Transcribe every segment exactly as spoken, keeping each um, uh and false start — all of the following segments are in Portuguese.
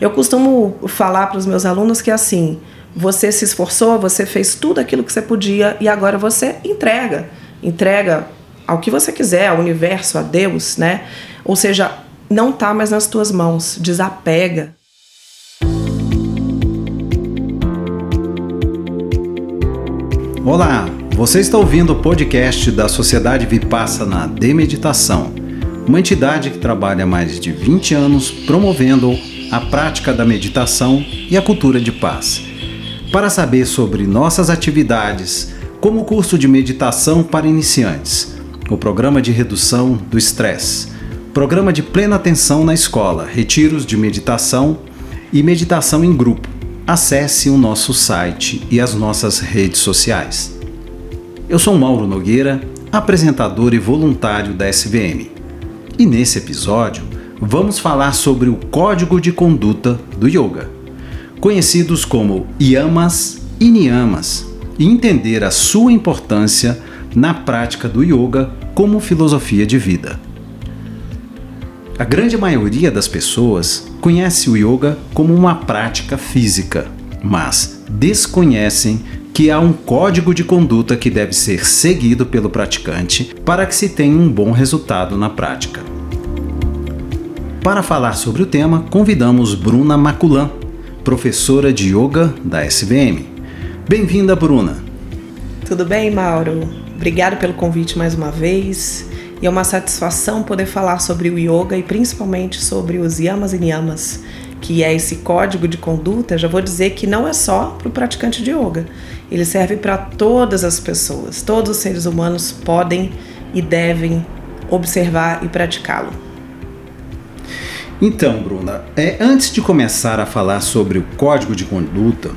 Eu costumo falar para os meus alunos que é assim, você se esforçou, você fez tudo aquilo que você podia e agora você entrega. Entrega ao que você quiser, ao universo, a Deus, né? Ou seja, não está mais nas tuas mãos, desapega. Olá, você está ouvindo o podcast da Sociedade Vipassana de Meditação, uma entidade que trabalha há mais de vinte anos promovendo a prática da meditação e a cultura de paz. Para saber sobre nossas atividades, como o curso de meditação para iniciantes, o programa de redução do estresse, programa de plena atenção na escola, retiros de meditação e meditação em grupo, acesse o nosso site e as nossas redes sociais. Eu sou Mauro Nogueira, apresentador e voluntário da S B M. E nesse episódio, vamos falar sobre o Código de Conduta do Yoga, conhecidos como Yamas e Niyamas, e entender a sua importância na prática do Yoga como filosofia de vida. A grande maioria das pessoas conhece o yoga como uma prática física, mas desconhecem que há um código de conduta que deve ser seguido pelo praticante para que se tenha um bom resultado na prática. Para falar sobre o tema, convidamos Bruna Maculan, professora de yoga da S B M. Bem-vinda, Bruna! Tudo bem, Mauro? Obrigado pelo convite mais uma vez. E é uma satisfação poder falar sobre o yoga e principalmente sobre os yamas e niyamas, que é esse código de conduta. Já vou dizer que não é só para o praticante de yoga, ele serve para todas as pessoas, todos os seres humanos podem e devem observar e praticá-lo. Então, Bruna, é, antes de começar a falar sobre o código de conduta,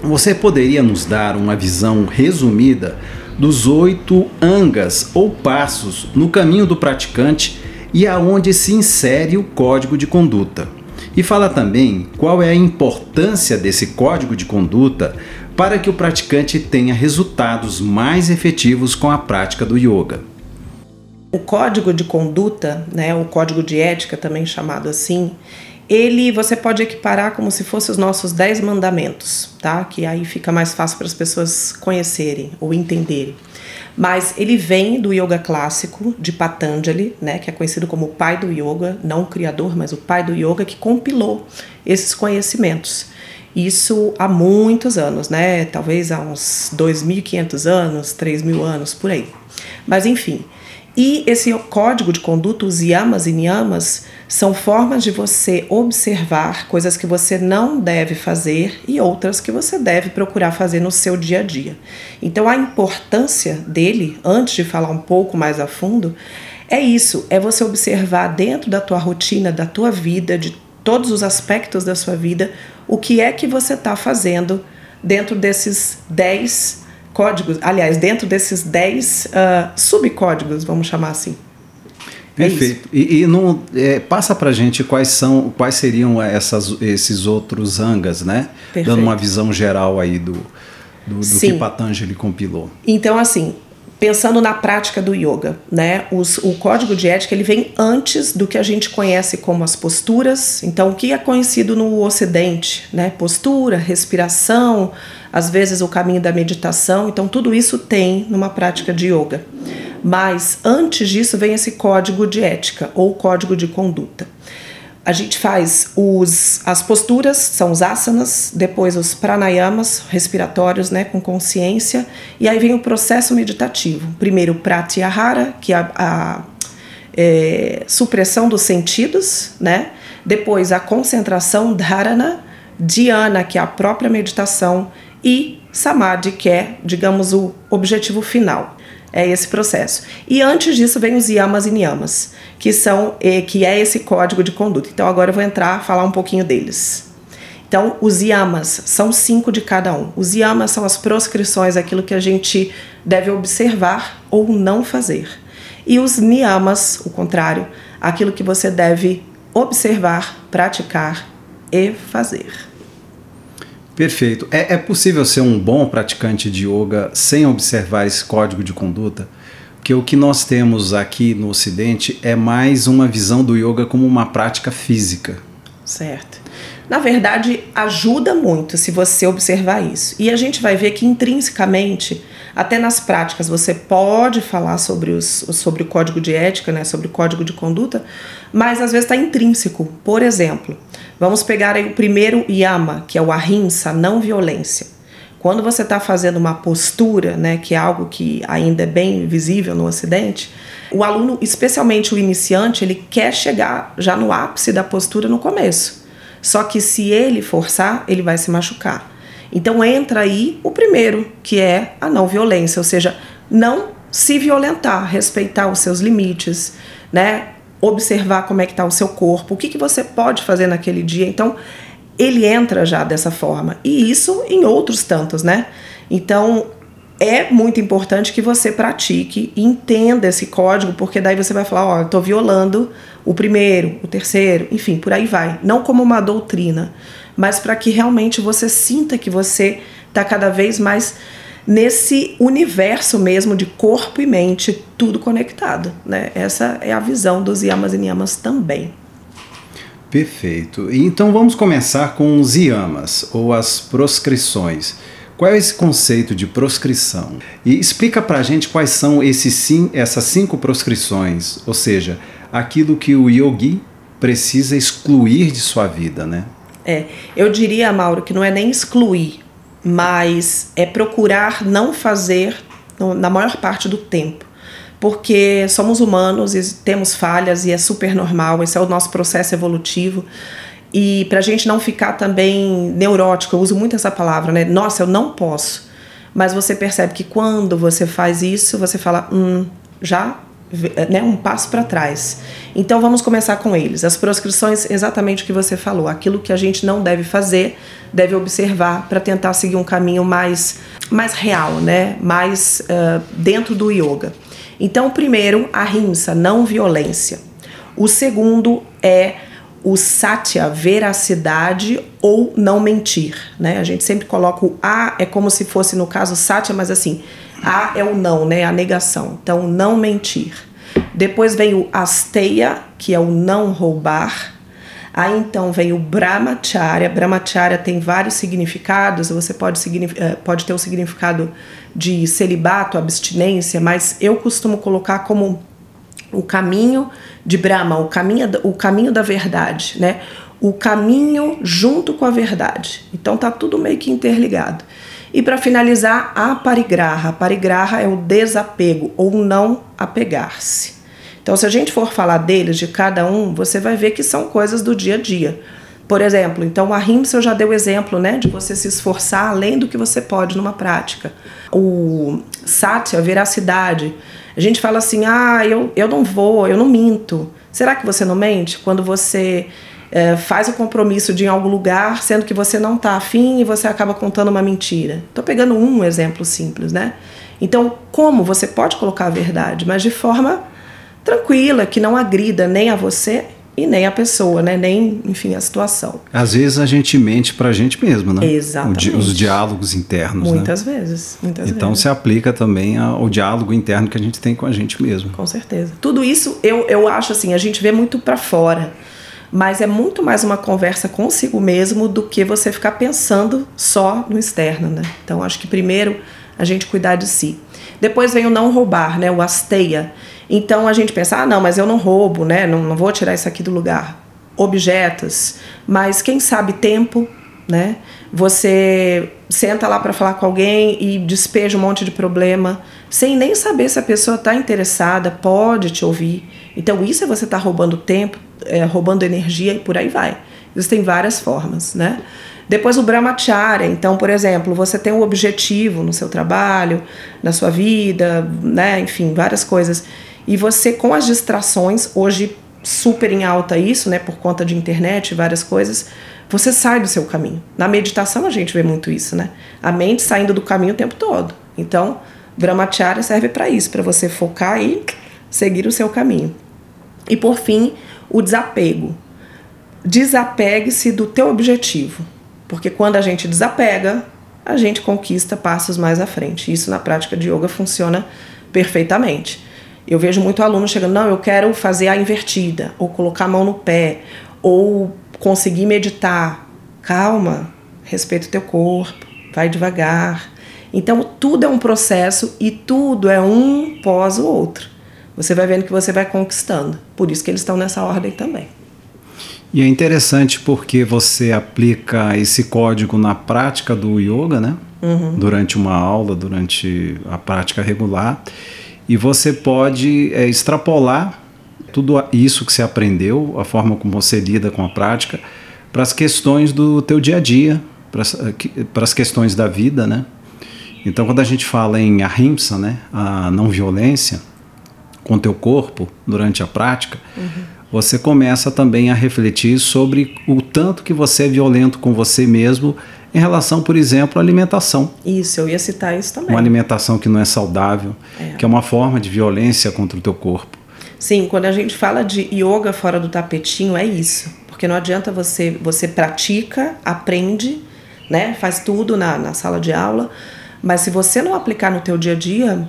você poderia nos dar uma visão resumida dos oito angas ou passos no caminho do praticante e aonde se insere o código de conduta. E fala também qual é a importância desse código de conduta para que o praticante tenha resultados mais efetivos com a prática do yoga. O código de conduta, né, o código de ética também chamado assim, ele você pode equiparar como se fosse os nossos dez mandamentos, tá? Que aí fica mais fácil para as pessoas conhecerem ou entenderem. Mas ele vem do yoga clássico de Patanjali, né? Que é conhecido como o pai do yoga, não o criador, mas o pai do yoga, que compilou esses conhecimentos. Isso há muitos anos, né? Talvez há uns dois mil e quinhentos anos, três mil anos, por aí. Mas enfim... E esse código de conduta, os yamas e niyamas, são formas de você observar coisas que você não deve fazer e outras que você deve procurar fazer no seu dia a dia. Então a importância dele, antes de falar um pouco mais a fundo, é isso, é você observar dentro da tua rotina, da tua vida, de todos os aspectos da sua vida, o que é que você está fazendo dentro desses dez códigos, aliás, dentro desses dez uh, subcódigos, vamos chamar assim. Perfeito. É e e não, é, passa pra gente quais são, quais seriam essas, esses outros angas, né? Perfeito. Dando uma visão geral aí do, do, do que Patanjali compilou. Então, assim, pensando na prática do yoga, né? Os, o código de ética ele vem antes do que a gente conhece como as posturas. Então, o que é conhecido no Ocidente, né? Postura, respiração, às vezes o caminho da meditação, então tudo isso tem numa prática de yoga. Mas antes disso vem esse código de ética ou código de conduta. A gente faz os, as posturas, são os asanas, depois os pranayamas, respiratórios, né, com consciência, e aí vem o processo meditativo. Primeiro o pratyahara, que é a, a é, supressão dos sentidos, né? Depois a concentração, dharana, dhyana, que é a própria meditação, e samadhi, que é, digamos, o objetivo final. É esse processo. E antes disso vem os yamas e niyamas, que, são, que é esse código de conduta. Então agora eu vou entrar e falar um pouquinho deles. Então os yamas são cinco de cada um. Os yamas são as proscrições, aquilo que a gente deve observar ou não fazer. E os niyamas, o contrário, aquilo que você deve observar, praticar e fazer. Perfeito. É, é possível ser um bom praticante de yoga sem observar esse código de conduta? Porque o que nós temos aqui no Ocidente é mais uma visão do yoga como uma prática física. Certo. na verdade, ajuda muito se você observar isso. E a gente vai ver que intrinsecamente, até nas práticas, você pode falar sobre, os, sobre o código de ética, né, sobre o código de conduta, mas às vezes está intrínseco. Por exemplo, vamos pegar aí o primeiro Yama, que é o Ahimsa, a não violência. Quando você está fazendo uma postura, né, que é algo que ainda é bem visível no Ocidente, o aluno, especialmente o iniciante, ele quer chegar já no ápice da postura no começo. Só que se ele forçar, ele vai se machucar. Então entra aí o primeiro, que é a não violência, ou seja, não se violentar, respeitar os seus limites, né? Observar como é que está o seu corpo, o que, que você pode fazer naquele dia. Então ele entra já dessa forma, e isso em outros tantos, né? Então é muito importante que você pratique e entenda esse código, porque daí você vai falar, ó, eu tô violando o primeiro, o terceiro, enfim, por aí vai. Não como uma doutrina, mas para que realmente você sinta que você tá cada vez mais nesse universo mesmo de corpo e mente, tudo conectado, né? Essa é a visão dos Yamas e Niyamas também. Perfeito. Então vamos começar com os Yamas, ou as proscrições. Qual é esse conceito de proscrição? E explica pra gente quais são esses sim, essas cinco proscrições, ou seja, aquilo que o yogi precisa excluir de sua vida, né? É, eu diria, Mauro, que não é nem excluir, mas é procurar não fazer na maior parte do tempo, porque somos humanos e temos falhas e é super normal, esse é o nosso processo evolutivo. E para a gente não ficar também neurótico, eu uso muito essa palavra, né? Nossa, eu não posso. Mas você percebe que quando você faz isso, você fala, hum, já, né, um passo para trás. Então vamos começar com eles. As proscrições, exatamente o que você falou. Aquilo que a gente não deve fazer, deve observar para tentar seguir um caminho mais, mais real, né? Mais uh, dentro do yoga. Então, primeiro, a ahimsa, não violência. O segundo é o Satya, veracidade ou não mentir, né? A gente sempre coloca o A, é como se fosse no caso Satya, mas assim, A é o não, né? A negação, então não mentir. Depois vem o Asteia, que é o não roubar. Aí então vem o Brahmacharya. Brahmacharya tem vários significados, você pode, pode ter o significado de celibato, abstinência, mas eu costumo colocar como o caminho de Brahma, o caminho, o caminho da verdade, né? O caminho junto com a verdade. Então tá tudo meio que interligado. E para finalizar, a parigraha. A parigraha é o desapego ou não apegar-se. Então, se a gente for falar deles, de cada um, você vai ver que são coisas do dia a dia. Por exemplo, então a ahimsa eu já dei o exemplo, né, de você se esforçar além do que você pode numa prática. O Satya, a veracidade. A gente fala assim, ah, eu, eu não vou, eu não minto. Será que você não mente? Quando você é, faz o compromisso de ir em algum lugar, sendo que você não está afim e você acaba contando uma mentira. Estou pegando um exemplo simples, né? Então, como você pode colocar a verdade, mas de forma tranquila, que não agrida nem a você e nem a pessoa, né? Nem, enfim, a situação. Às vezes a gente mente pra gente mesmo, né? Exatamente. Di- os diálogos internos, muitas né? vezes. Muitas então vezes. Se aplica também ao diálogo interno que a gente tem com a gente mesmo. Com certeza. Tudo isso, eu, eu acho assim, a gente vê muito pra fora, mas é muito mais uma conversa consigo mesmo do que você ficar pensando só no externo, né? Então, acho que primeiro a gente cuidar de si. Depois vem o não roubar, né? O asteia. Então a gente pensa, ah não, mas eu não roubo, né? Não, não vou tirar isso aqui do lugar. Objetos, mas quem sabe tempo, né? Você senta lá para falar com alguém e despeja um monte de problema, sem nem saber se a pessoa está interessada, pode te ouvir. Então isso é você estar tá roubando tempo, é, roubando energia e por aí vai. Existem várias formas, né? Depois o Brahmacharya, então, por exemplo, você tem um objetivo no seu trabalho, na sua vida, né? Enfim, várias coisas. E você, com as distrações, hoje super em alta isso, né, por conta de internet e várias coisas, você sai do seu caminho. Na meditação a gente vê muito isso, né? A mente saindo do caminho o tempo todo. Então, Brahmacharya serve para isso, para você focar e seguir o seu caminho. E por fim, o desapego. Desapegue-se do teu objetivo, porque quando a gente desapega, a gente conquista passos mais à frente. Isso na prática de yoga funciona perfeitamente. Eu vejo muito aluno chegando, não, eu quero fazer a invertida, ou colocar a mão no pé, ou conseguir meditar. calma, respeita o teu corpo, vai devagar. Então tudo é um processo e tudo é um pós o outro. Você vai vendo que você vai conquistando. Por isso que eles estão nessa ordem também. E é interessante porque você aplica esse código na prática do yoga, né? Uhum. Durante uma aula, durante a prática regular. E você pode é, extrapolar tudo isso que você aprendeu, a forma como você lida com a prática, para as questões do teu dia a dia, para as questões da vida, né? Então, quando a gente fala em ahimsa, né? A não violência com teu corpo durante a prática... Uhum. Você começa também a refletir sobre o tanto que você é violento com você mesmo em relação, por exemplo, à alimentação. Isso, eu ia citar isso também. Uma alimentação que não é saudável, é. que é uma forma de violência contra o teu corpo. Sim, quando a gente fala de yoga fora do tapetinho, é isso. Porque não adianta você, você pratica, aprende, né? Faz tudo na, na sala de aula, mas se você não aplicar no teu dia a dia...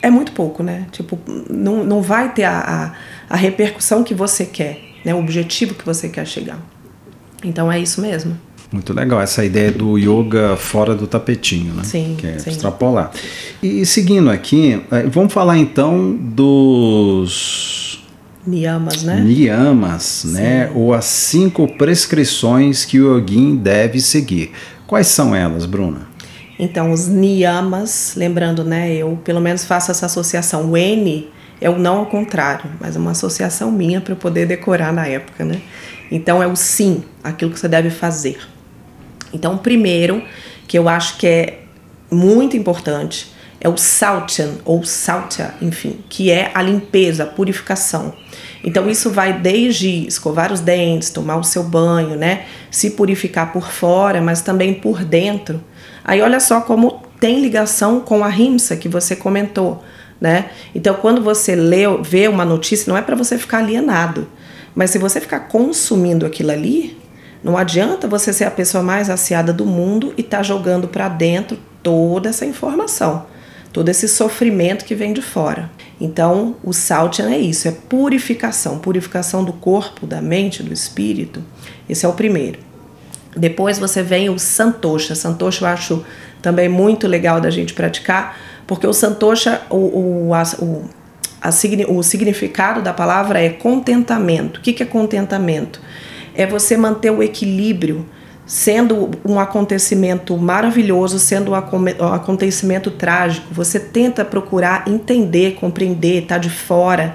É muito pouco, né? Tipo, não, não vai ter a, a, a repercussão que você quer, né? O objetivo que você quer chegar. Então é isso mesmo. Muito legal, essa ideia do yoga fora do tapetinho, né? Sim, que é sim. extrapolar. E seguindo aqui, vamos falar então dos... Niyamas, né? Niyamas, né? Ou as cinco prescrições que o yoguin deve seguir. Quais são elas, Bruna? Então, os niyamas, lembrando, né, eu pelo menos faço essa associação. O N é o não ao contrário, mas é uma associação minha para eu poder decorar na época, né? Então, é o sim, aquilo que você deve fazer. Então, o primeiro, que eu acho que é muito importante, é o Satya, ou Satya, enfim, que é a limpeza, a purificação. Então, isso vai desde escovar os dentes, tomar o seu banho, né? Se purificar por fora, mas também por dentro. Aí olha só como tem ligação com a ahimsa que você comentou, né? Então quando você lê, vê uma notícia, não é para você ficar alienado, mas se você ficar consumindo aquilo ali, não adianta você ser a pessoa mais aciada do mundo e estar tá jogando para dentro toda essa informação, todo esse sofrimento que vem de fora. Então o Satya é isso, é purificação, purificação do corpo, da mente, do espírito. Esse é o primeiro. Depois você vem o Santosha. Santosha eu acho também muito legal da gente praticar, porque o Santosha, o, o, a, o, a, o significado da palavra é contentamento. O que, que é contentamento? É você manter o equilíbrio, sendo um acontecimento maravilhoso, sendo um acontecimento trágico. Você tenta procurar entender, compreender, tá de fora.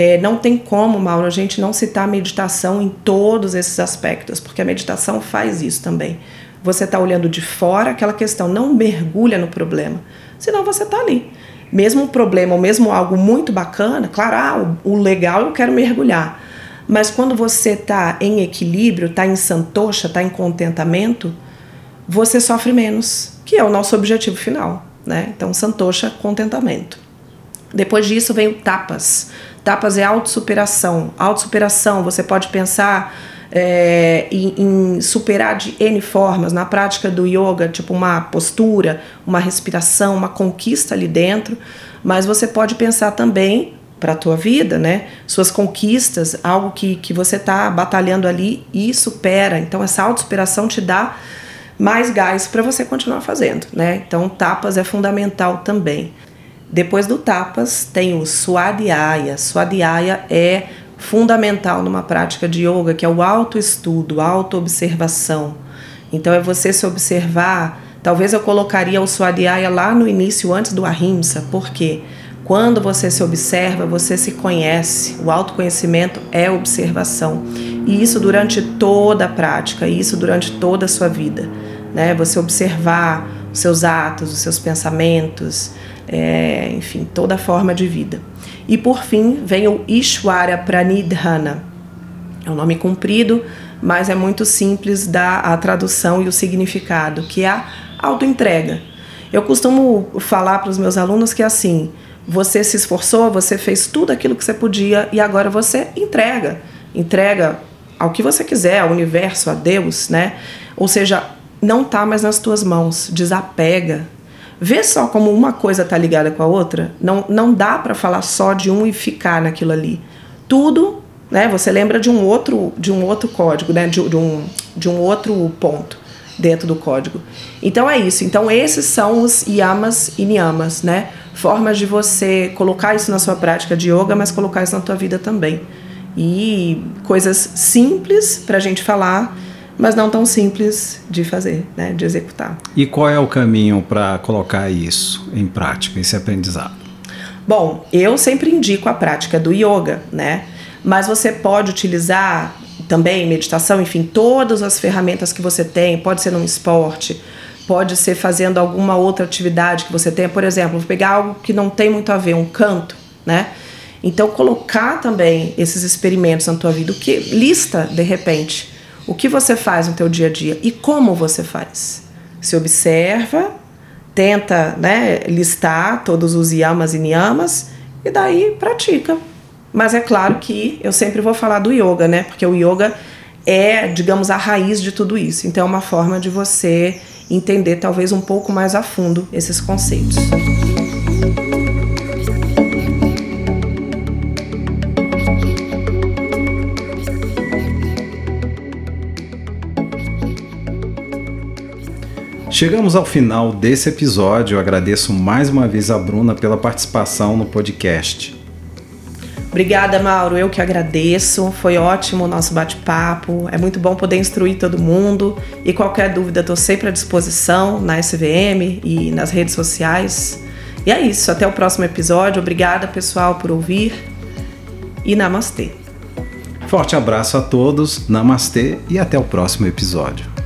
É, não tem como, Mauro, a gente não citar a meditação em todos esses aspectos, porque a meditação faz isso também. Você está olhando de fora aquela questão, não mergulha no problema, senão você está ali. Mesmo um problema, ou mesmo algo muito bacana, claro, ah, o, o legal eu quero mergulhar, mas quando você está em equilíbrio, está em santosha, está em contentamento, você sofre menos, que é o nosso objetivo final, né? Então, santosha, contentamento. Depois disso vem o tapas. Tapas é autossuperação. Autossuperação, você pode pensar é, em, em superar de N formas. Na prática do yoga, tipo uma postura, uma respiração, uma conquista ali dentro. Mas você pode pensar também para a tua vida, né? Suas conquistas, algo que, que você está batalhando ali e supera. Então essa autossuperação te dá mais gás para você continuar fazendo, né? Então tapas é fundamental também. Depois do tapas tem o swadhyaya. Swadhyaya é fundamental numa prática de yoga, que é o autoestudo, autoobservação. Então é você se observar. Talvez eu colocaria o swadhyaya lá no início, antes do ahimsa, porque quando você se observa, você se conhece. O autoconhecimento é observação. E isso durante toda a prática, isso durante toda a sua vida, né? Você observar os seus atos, os seus pensamentos, É, enfim, toda forma de vida. E por fim vem o Ishwara Pranidhana. É um nome comprido, mas é muito simples da, a tradução e o significado, que é a autoentrega. Eu costumo falar para os meus alunos que é assim: você se esforçou, você fez tudo aquilo que você podia e agora você entrega. Entrega ao que você quiser, ao universo, a Deus, né? Ou seja, não está mais nas tuas mãos, desapega. Vê só como uma coisa está ligada com a outra. Não, não dá para falar só de um e ficar naquilo ali. Tudo né? Você lembra de um outro, de um outro código, né? de, de, um, de um outro ponto dentro do código. Então é isso. Então esses são os yamas e niyamas, né? Formas de você colocar isso na sua prática de yoga, mas colocar isso na tua vida também. E coisas simples pra gente falar, mas não tão simples de fazer, né? De executar. E qual é o caminho para colocar isso em prática, esse aprendizado? Bom, eu sempre indico a prática do yoga, né? Mas você pode utilizar também meditação, enfim, todas as ferramentas que você tem. Pode ser num esporte, pode ser fazendo alguma outra atividade que você tenha. Por exemplo, vou pegar algo que não tem muito a ver, um canto, né? Então, colocar também esses experimentos na tua vida. O que, lista, de repente, o que você faz no teu dia a dia e como você faz. Se observa, tenta, né, listar todos os yamas e niyamas e daí pratica. Mas é claro que eu sempre vou falar do yoga, né? Porque o yoga é, digamos, a raiz de tudo isso. Então, é uma forma de você entender talvez um pouco mais a fundo esses conceitos. Chegamos ao final desse episódio. Eu agradeço mais uma vez a Bruna pela participação no podcast. Obrigada, Mauro. Eu que agradeço. Foi ótimo o nosso bate-papo. É muito bom poder instruir todo mundo. E qualquer dúvida, estou sempre à disposição na S V M e nas redes sociais. E é isso. Até o próximo episódio. Obrigada, pessoal, por ouvir. E namastê. Forte abraço a todos. Namastê e até o próximo episódio.